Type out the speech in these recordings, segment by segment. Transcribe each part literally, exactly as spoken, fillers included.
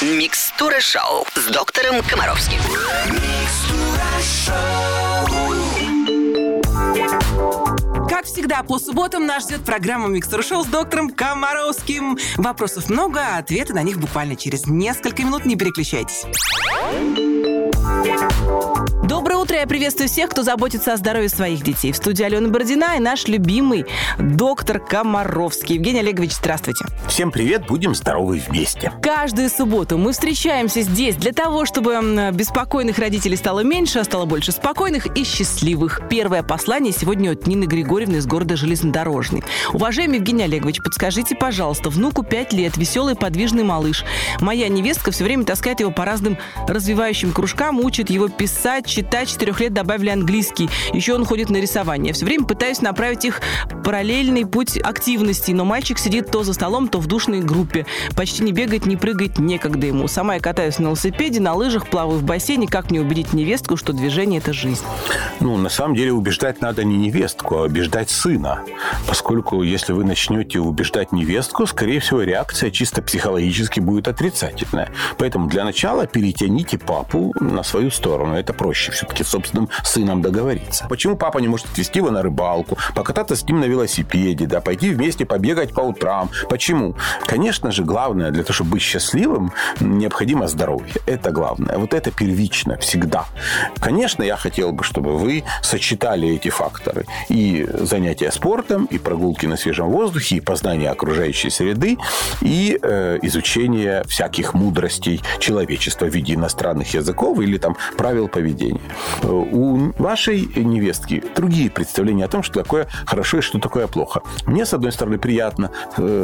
Микстура шоу с доктором Комаровским. Как всегда, по субботам нас ждет программа «Микстура шоу» с доктором Комаровским. Вопросов много, а ответы на них буквально через несколько минут. Не переключайтесь. Доброе утро, я приветствую всех, кто заботится о здоровье своих детей. В студии Алена Бородина и наш любимый доктор Комаровский. Евгений Олегович, здравствуйте. Всем привет, будем здоровы вместе. Каждую субботу мы встречаемся здесь для того, чтобы беспокойных родителей стало меньше, а стало больше спокойных и счастливых. Первое послание сегодня от Нины Григорьевны из города Железнодорожный. Уважаемый Евгений Олегович, подскажите, пожалуйста, внуку пять лет, веселый подвижный малыш. Моя невестка все время таскает его по разным развивающим кружкам, учит его писать, читать, четырех лет добавили английский. Еще он ходит на рисование. Я все время пытаюсь направить их в параллельный путь активности, но мальчик сидит то за столом, то в душной группе. Почти не бегает, не прыгает, некогда ему. Сама я катаюсь на велосипеде, на лыжах, плаваю в бассейне. Как мне убедить невестку, что движение – это жизнь? Ну, на самом деле, убеждать надо не невестку, а убеждать сына. Поскольку, если вы начнете убеждать невестку, скорее всего, реакция чисто психологически будет отрицательная. Поэтому для начала перетяните папу на свою сторону. Это проще. Все-таки с собственным сыном договориться. Почему папа не может отвезти его на рыбалку, покататься с ним на велосипеде, да, пойти вместе побегать по утрам? Почему? Конечно же, главное, для того, чтобы быть счастливым, необходимо здоровье. Это главное. Вот это первично всегда. Конечно, я хотел бы, чтобы вы сочетали эти факторы. И занятия спортом, и прогулки на свежем воздухе, и познание окружающей среды, и э, изучение всяких мудростей человечества в виде иностранных языков или там правил поведения. У вашей невестки другие представления о том, что такое хорошо и что такое плохо. Мне, с одной стороны, приятно,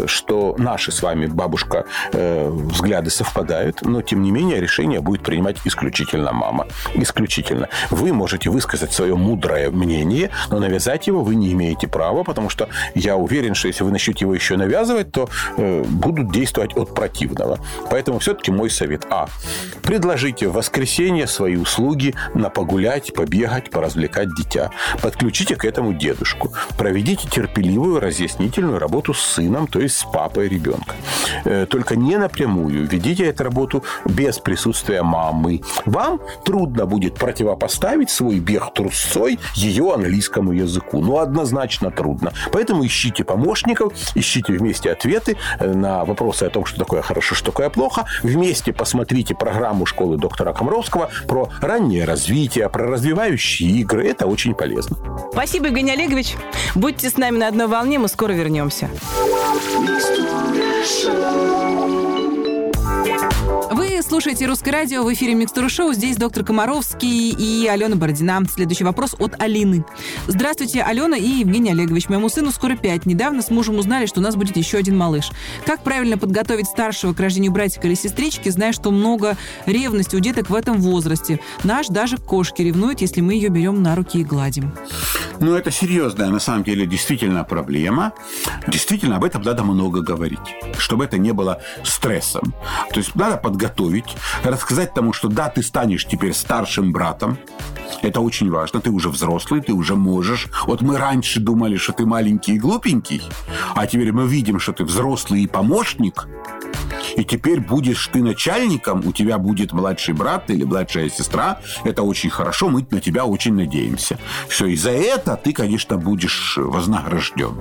что наши с вами, бабушка, взгляды совпадают, но, тем не менее, решение будет принимать исключительно мама. Исключительно. Вы можете высказать свое мудрое мнение, но навязать его вы не имеете права, потому что я уверен, что если вы начнете его еще навязывать, то будут действовать от противного. Поэтому все-таки мой совет. А. Предложите в воскресенье свои услуги на погулять, побегать, поразвлекать дитя. Подключите к этому дедушку. Проведите терпеливую, разъяснительную работу с сыном, то есть с папой ребенка. Только не напрямую. Ведите эту работу без присутствия мамы. Вам трудно будет противопоставить свой бег трусцой ее английскому языку. Ну, однозначно трудно. Поэтому ищите помощников, ищите вместе ответы на вопросы о том, что такое хорошо, что такое плохо. Вместе посмотрите программу школы доктора Комаровского про раннее развитие. Развитие, про развивающие игры. Это очень полезно. Спасибо, Евгений Олегович. Будьте с нами на одной волне, мы скоро вернемся. Вы слушаете «Русское радио», в эфире «Микстура шоу». Здесь доктор Комаровский и Алена Бородина. Следующий вопрос от Алины. Здравствуйте, Алена и Евгений Олегович. Моему сыну скоро пять. Недавно с мужем узнали, что у нас будет еще один малыш. Как правильно подготовить старшего к рождению братика или сестрички, зная, что много ревности у деток в этом возрасте? Наш даже кошки ревнует, если мы ее берем на руки и гладим. Ну, это серьезная, на самом деле, действительно проблема. Действительно, об этом надо много говорить, чтобы это не было стрессом. То есть надо подготовить, рассказать тому, что да, ты станешь теперь старшим братом. Это очень важно. Ты уже взрослый, ты уже можешь. Вот мы раньше думали, что ты маленький и глупенький, а теперь мы видим, что ты взрослый и помощник. И теперь будешь ты начальником, у тебя будет младший брат или младшая сестра. Это очень хорошо, мы на тебя очень надеемся. Все, и за это ты, конечно, будешь вознагражден.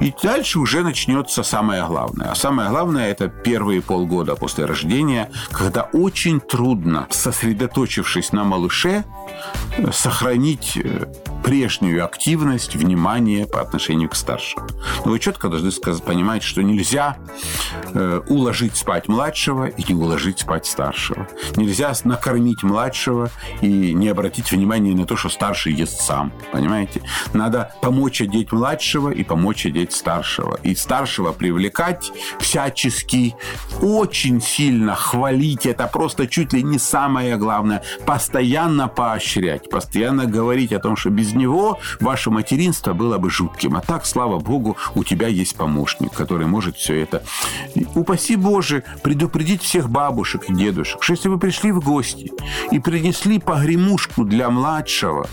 И дальше уже начнется самое главное. А самое главное – это первые полгода после рождения, когда очень трудно, сосредоточившись на малыше, сохранить прежнюю активность, внимание по отношению к старшему. Но вы четко должны понимать, что нельзя уложить спать младшего и не уложить спать старшего. Нельзя накормить младшего и не обратить внимания на то, что старший ест сам. Понимаете? Надо помочь одеть младшего и помочь одеть старшего. И старшего привлекать всячески, очень сильно хвалить. Это просто чуть ли не самое главное. Постоянно поощрять, постоянно говорить о том, что без него ваше материнство было бы жутким. А так, слава богу, у тебя есть помощник, который может все это. Упаси Боже, предупредить всех бабушек и дедушек, что если вы пришли в гости и принесли погремушку для младшего,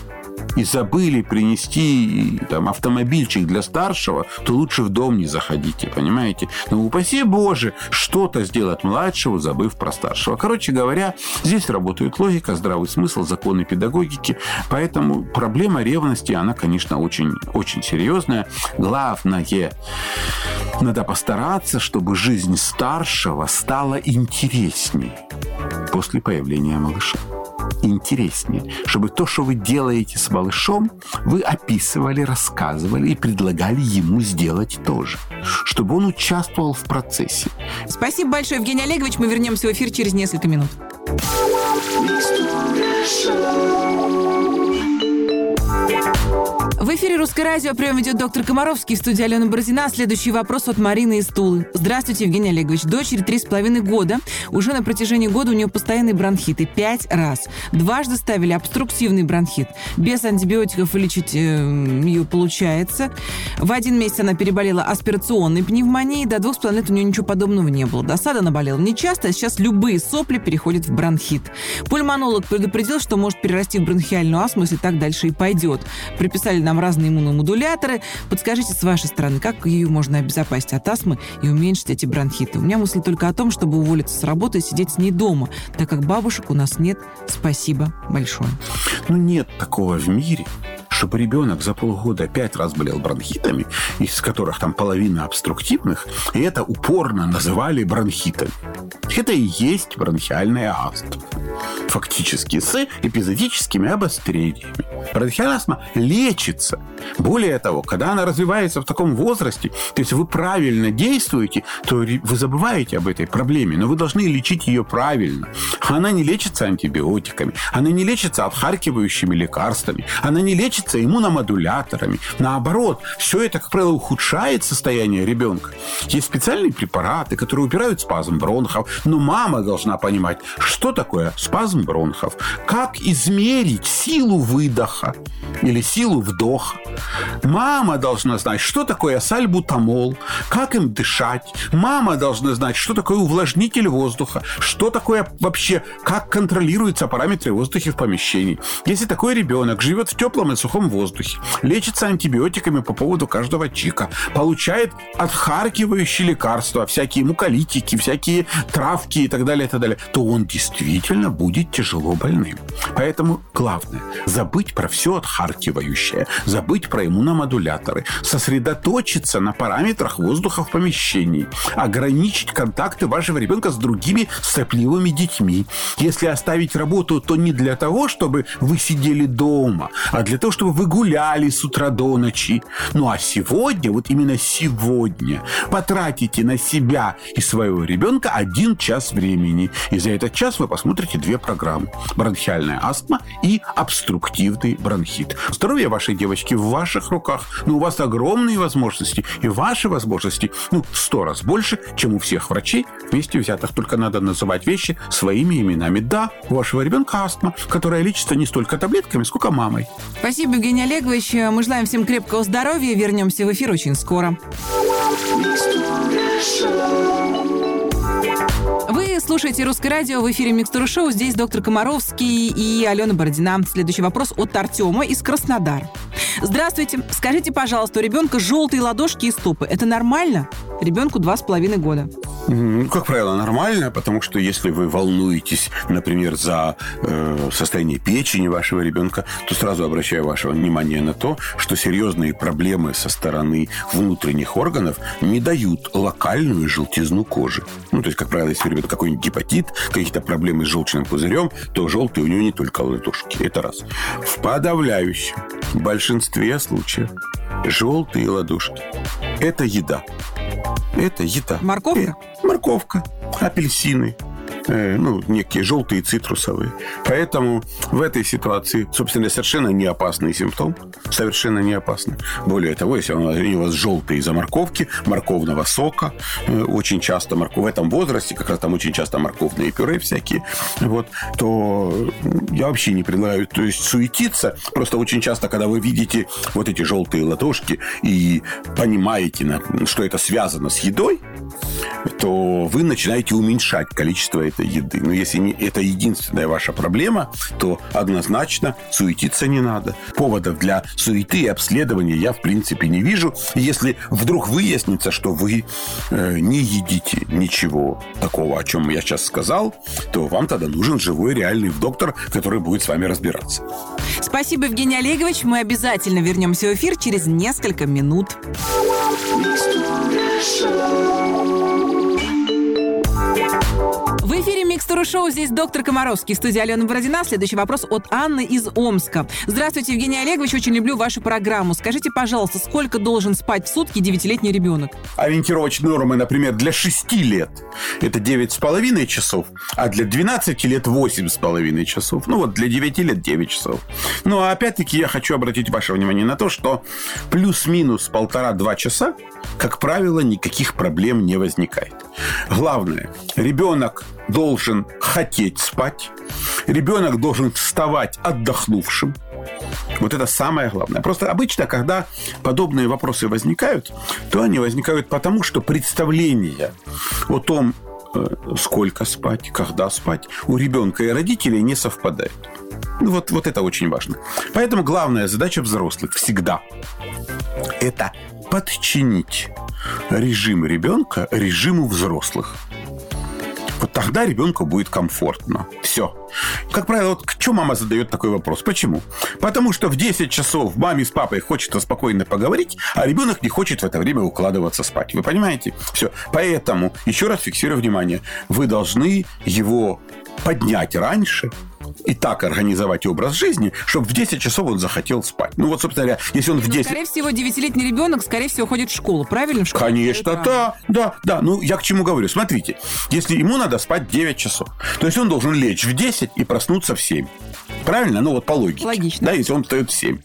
и забыли принести там, автомобильчик для старшего, то лучше в дом не заходите, понимаете? Но упаси Боже что-то сделать младшего, забыв про старшего. Короче говоря, здесь работает логика, здравый смысл, законы педагогики. Поэтому проблема ревности, она, конечно, очень, очень серьезная. Главное, надо постараться, чтобы жизнь старшего стала интересней после появления малыша. Интереснее, чтобы то, что вы делаете с малышом, вы описывали, рассказывали и предлагали ему сделать тоже, чтобы он участвовал в процессе. Спасибо большое, Евгений Олегович. Мы вернемся в эфир через несколько минут. В эфире «Русское радио». Прием ведет доктор Комаровский. В студии Алена Бородина. Следующий вопрос от Марины из Тулы. Здравствуйте, Евгений Олегович. Дочери три с половиной года. Уже на протяжении года у нее постоянные бронхиты. Пять раз. Дважды ставили обструктивный бронхит. Без антибиотиков вылечить э, ее получается. В один месяц она переболела аспирационной пневмонией. До двух с половиной лет у нее ничего подобного не было. Досада наболела нечасто, а сейчас любые сопли переходят в бронхит. Пульмонолог предупредил, что может перерасти в бронхиальную астму, если так дальше и пойдет. Приписали нам разные иммуномодуляторы. Подскажите с вашей стороны, как ее можно обезопасить от астмы и уменьшить эти бронхиты? У меня мысль только о том, чтобы уволиться с работы и сидеть с ней дома, так как бабушек у нас нет. Спасибо большое. Ну, нет такого в мире, чтобы ребенок за полгода пять раз болел бронхитами, из которых там половина обструктивных, и это упорно называли бронхитами. Это и есть бронхиальная астма. Фактически с эпизодическими обострениями. Бронхиальная астма лечится. Более того, когда она развивается в таком возрасте, то есть вы правильно действуете, то вы забываете об этой проблеме, но вы должны лечить ее правильно. Она не лечится антибиотиками, она не лечится отхаркивающими лекарствами, она не лечится иммуномодуляторами. Наоборот, все это, как правило, ухудшает состояние ребенка. Есть специальные препараты, которые убирают спазм бронхов, но мама должна понимать, что такое спазм бронхов, как измерить силу выдоха или силу вдоха. Мама должна знать, что такое сальбутамол, как им дышать. Мама должна знать, что такое увлажнитель воздуха, что такое вообще, как контролируются параметры воздуха в помещении. Если такой ребенок живет в теплом и сухом воздухе, лечится антибиотиками по поводу каждого чика, получает отхаркивающие лекарства, всякие муколитики, всякие травки и так далее, и так далее, то он действительно будет тяжело больным. Поэтому главное – забыть про все отхаркивающее, забыть про иммуномодуляторы, сосредоточиться на параметрах воздуха в помещении, ограничить контакты вашего ребенка с другими сопливыми детьми. Если оставить работу, то не для того, чтобы вы сидели дома, а для того, чтобы чтобы вы гуляли с утра до ночи. Ну, а сегодня, вот именно сегодня, потратите на себя и своего ребенка один час времени. И за этот час вы посмотрите две программы. Бронхиальная астма и обструктивный бронхит. Здоровье вашей девочки в ваших руках. Но у вас огромные возможности. И ваши возможности, ну, в сто раз больше, чем у всех врачей вместе взятых. Только надо называть вещи своими именами. Да, у вашего ребенка астма, которая лечится не столько таблетками, сколько мамой. Спасибо, Евгений Олегович. Мы желаем всем крепкого здоровья. Вернемся в эфир очень скоро. Вы слушаете «Русское радио», в эфире «Микстура Шоу». Здесь доктор Комаровский и Алена Бородина. Следующий вопрос от Артема из Краснодара. Здравствуйте. Скажите, пожалуйста, у ребенка желтые ладошки и стопы. Это нормально? Ребенку два с половиной года. Ну, как правило, нормально, потому что если вы волнуетесь, например, за э, состояние печени вашего ребенка, то сразу обращаю ваше внимание на то, что серьезные проблемы со стороны внутренних органов не дают локальную желтизну кожи. Ну, то есть, как правило, если у ребенка какой-нибудь гепатит, какие-то проблемы с желчным пузырем, то желтые у него не только ладошки. Это раз. В подавляющем большинстве случаев желтые ладошки – это еда. Это еда. Морковка? Э, морковка, апельсины, э, ну, некие желтые цитрусовые. Поэтому в этой ситуации, собственно, совершенно не опасный симптом. Совершенно не опасный. Более того, если у вас желтые из-за морковки, морковного сока, э, очень часто морков... в этом возрасте, как раз там очень часто морковные пюре всякие, вот, то я вообще не предлагаю, то есть, суетиться. Просто очень часто, когда вы видите вот эти желтые ладошки и понимаете, что это связано с едой, то вы начинаете уменьшать количество этой еды. Но если не, это единственная ваша проблема, то однозначно суетиться не надо. Поводов для суеты и обследования я, в принципе, не вижу. Если вдруг выяснится, что вы э, не едите ничего такого, о чем я сейчас сказал, то вам тогда нужен живой реальный доктор, который будет с вами разбираться. Спасибо, Евгений Олегович. Мы обязательно вернемся в эфир через несколько минут. В эфире «Микстура Шоу». Здесь доктор Комаровский. В студии Алена Бородина. Следующий вопрос от Анны из Омска. Здравствуйте, Евгений Олегович. Очень люблю вашу программу. Скажите, пожалуйста, сколько должен спать в сутки девятилетний ребенок? Ориентировочные нормы, например, для шести лет это девять с половиной часов, а для двенадцати лет восемь с половиной часов. Ну, вот для девяти лет девять часов. Ну, а опять-таки я хочу обратить ваше внимание на то, что плюс-минус полтора-два часа, как правило, никаких проблем не возникает. Главное, ребенок должен хотеть спать, ребенок должен вставать отдохнувшим. Вот это самое главное. Просто обычно, когда подобные вопросы возникают, то они возникают потому, что представление о том, сколько спать, когда спать, у ребенка и родителей не совпадает. Вот, вот это очень важно. Поэтому главная задача взрослых всегда – это подчинить режим ребенка режиму взрослых. Вот тогда ребенку будет комфортно. Все. Как правило, вот к чему мама задает такой вопрос? Почему? Потому что в десять часов маме с папой хочется спокойно поговорить, а ребенок не хочет в это время укладываться спать. Вы понимаете? Все. Поэтому, еще раз фиксирую внимание, вы должны его поднять раньше и так организовать образ жизни, чтобы в десять часов он захотел спать. Ну, вот, собственно говоря, если он в десять... Ну, скорее всего, девятилетний ребенок, скорее всего, ходит в школу. Правильно? В школу? Конечно, да, да, да. Ну, я к чему говорю. Смотрите, если ему надо спать девять часов, то есть он должен лечь в десять и проснуться в семь. Правильно? Ну, вот по логике. Логично. Да, если он встает в семь.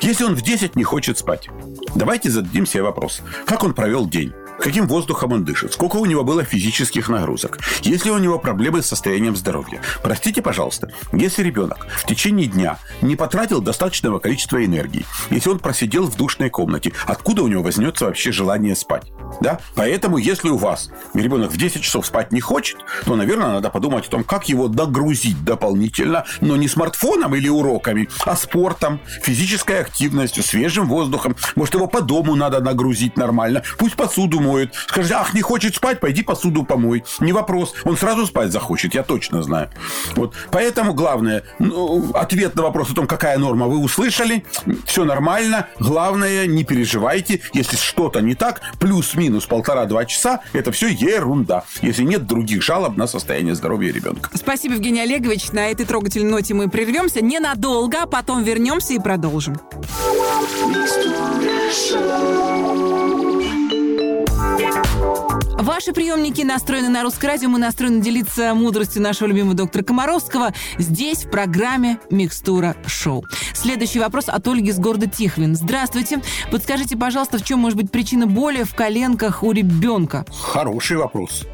Если он в десять не хочет спать, давайте зададим себе вопрос. Как он провел день? Каким воздухом он дышит? Сколько у него было физических нагрузок? Есть ли у него проблемы с состоянием здоровья? Простите, пожалуйста, если ребенок в течение дня не потратил достаточного количества энергии, если он просидел в душной комнате, откуда у него возьмется вообще желание спать? Да? Поэтому, если у вас ребенок в десять часов спать не хочет, то, наверное, надо подумать о том, как его догрузить дополнительно, но не смартфоном или уроками, а спортом, физической активностью, свежим воздухом. Может, его по дому надо нагрузить нормально. Пусть посуду моет. Скажите, ах, не хочет спать, пойди посуду помой. Не вопрос. Он сразу спать захочет, я точно знаю. Вот. Поэтому главное, ну, ответ на вопрос о том, какая норма, вы услышали. Все нормально. Главное, не переживайте. Если что-то не так, плюс-минус полтора-два часа, это все ерунда. Если нет других жалоб на состояние здоровья ребенка. Спасибо, Евгений Олегович. На этой трогательной ноте мы прервемся ненадолго, а потом вернемся и продолжим. Ваши приемники настроены на Русское радио. Мы настроены делиться мудростью нашего любимого доктора Комаровского здесь, в программе «Микстура Шоу». Следующий вопрос от Ольги из города Тихвин. Здравствуйте. Подскажите, пожалуйста, в чем может быть причина боли в коленках у ребенка? Хороший вопрос.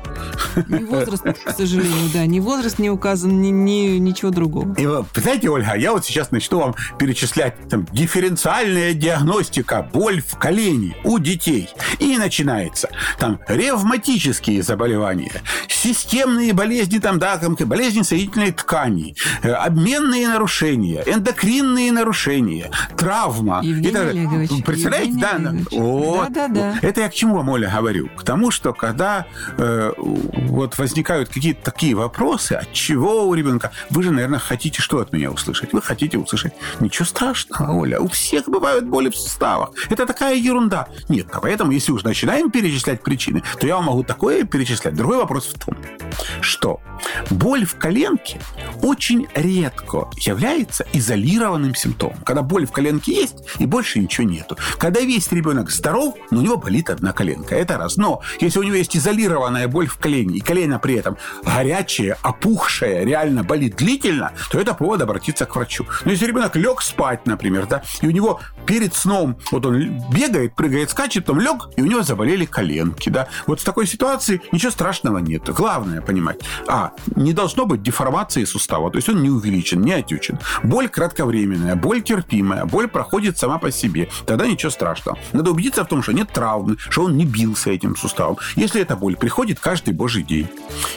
Не возраст, к сожалению, да. Ни возраст не указан, ни, ни ничего другого. И вы знаете, Ольга, я вот сейчас начну вам перечислять там, дифференциальная диагностика, боль в колене у детей. И начинается там ревматические заболевания, системные болезни, там, да, болезни соединительной ткани, обменные нарушения, эндокринные нарушения, травма. Евгений это, Олегович. Представляете? Да, вот, да, да, да. Это я к чему вам, Оля, говорю? К тому, что когда... Э, вот возникают какие-то такие вопросы, от чего у ребенка? Вы же, наверное, хотите что от меня услышать? Вы хотите услышать? Ничего страшного, Оля. У всех бывают боли в суставах. Это такая ерунда. Нет, а поэтому, если уж начинаем перечислять причины, то я вам могу такое перечислять. Другой вопрос в том, что боль в коленке очень редко является изолированным симптомом. Когда боль в коленке есть, и больше ничего нету. Когда весь ребенок здоров, но у него болит одна коленка. Это раз. Но если у него есть изолированная боль в колене, и колено при этом горячее, опухшее, реально болит длительно, то это повод обратиться к врачу. Но если ребенок лег спать, например, да, и у него перед сном, вот он бегает, прыгает, скачет, потом лег, и у него заболели коленки, да. Вот в такой ситуации ничего страшного нет. Главное понимать, а, не должно быть деформации сустава, то есть он не увеличен, не отечен. Боль кратковременная, боль терпимая, боль проходит сама по себе, тогда ничего страшного. Надо убедиться в том, что нет травмы, что он не бился этим суставом. Если эта боль приходит каждый каждый божий день.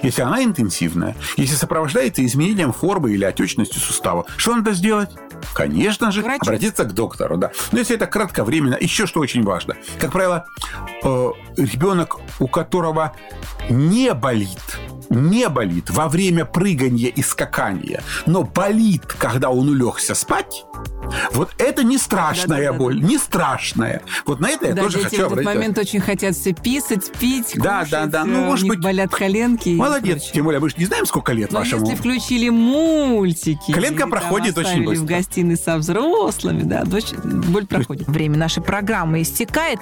Если она интенсивная, если сопровождается изменением формы или отечностью сустава, что надо сделать? Конечно же, врачу. Обратиться к доктору. Да. Но если это кратковременно, еще что очень важно. Как правило, э, ребенок, у которого не болит, не болит во время прыгания и скакания, но болит, когда он улегся спать, вот это не страшная да, да, боль, да. не страшная. Вот на это я да, тоже хочу обратить. Да, дети в этот момент очень хотят все писать, пить, да, кушать, да, да. Ну, может у них быть, болят коленки. Молодец, тем более мы же не знаем, сколько лет Но вашему. Если включили мультики. Коленка проходит очень быстро. В гостиной со взрослыми, да, боль проходит. Время нашей программы истекает.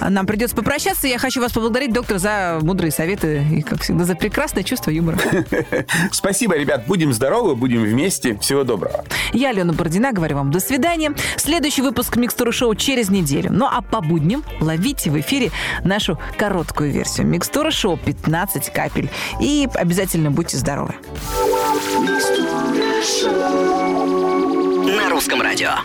Нам придется попрощаться. Я хочу вас поблагодарить, доктор, за мудрые советы и, как всегда, за прекрасное чувство юмора. Спасибо, ребят. Будем здоровы, будем вместе. Всего доброго. Я, Алена Бородина, говорю вам до свидания. Следующий выпуск Микстура-шоу через неделю. Ну а по будням ловите в эфире нашу короткую версию Микстура-шоу пятнадцать капель. И обязательно будьте здоровы. На русском радио.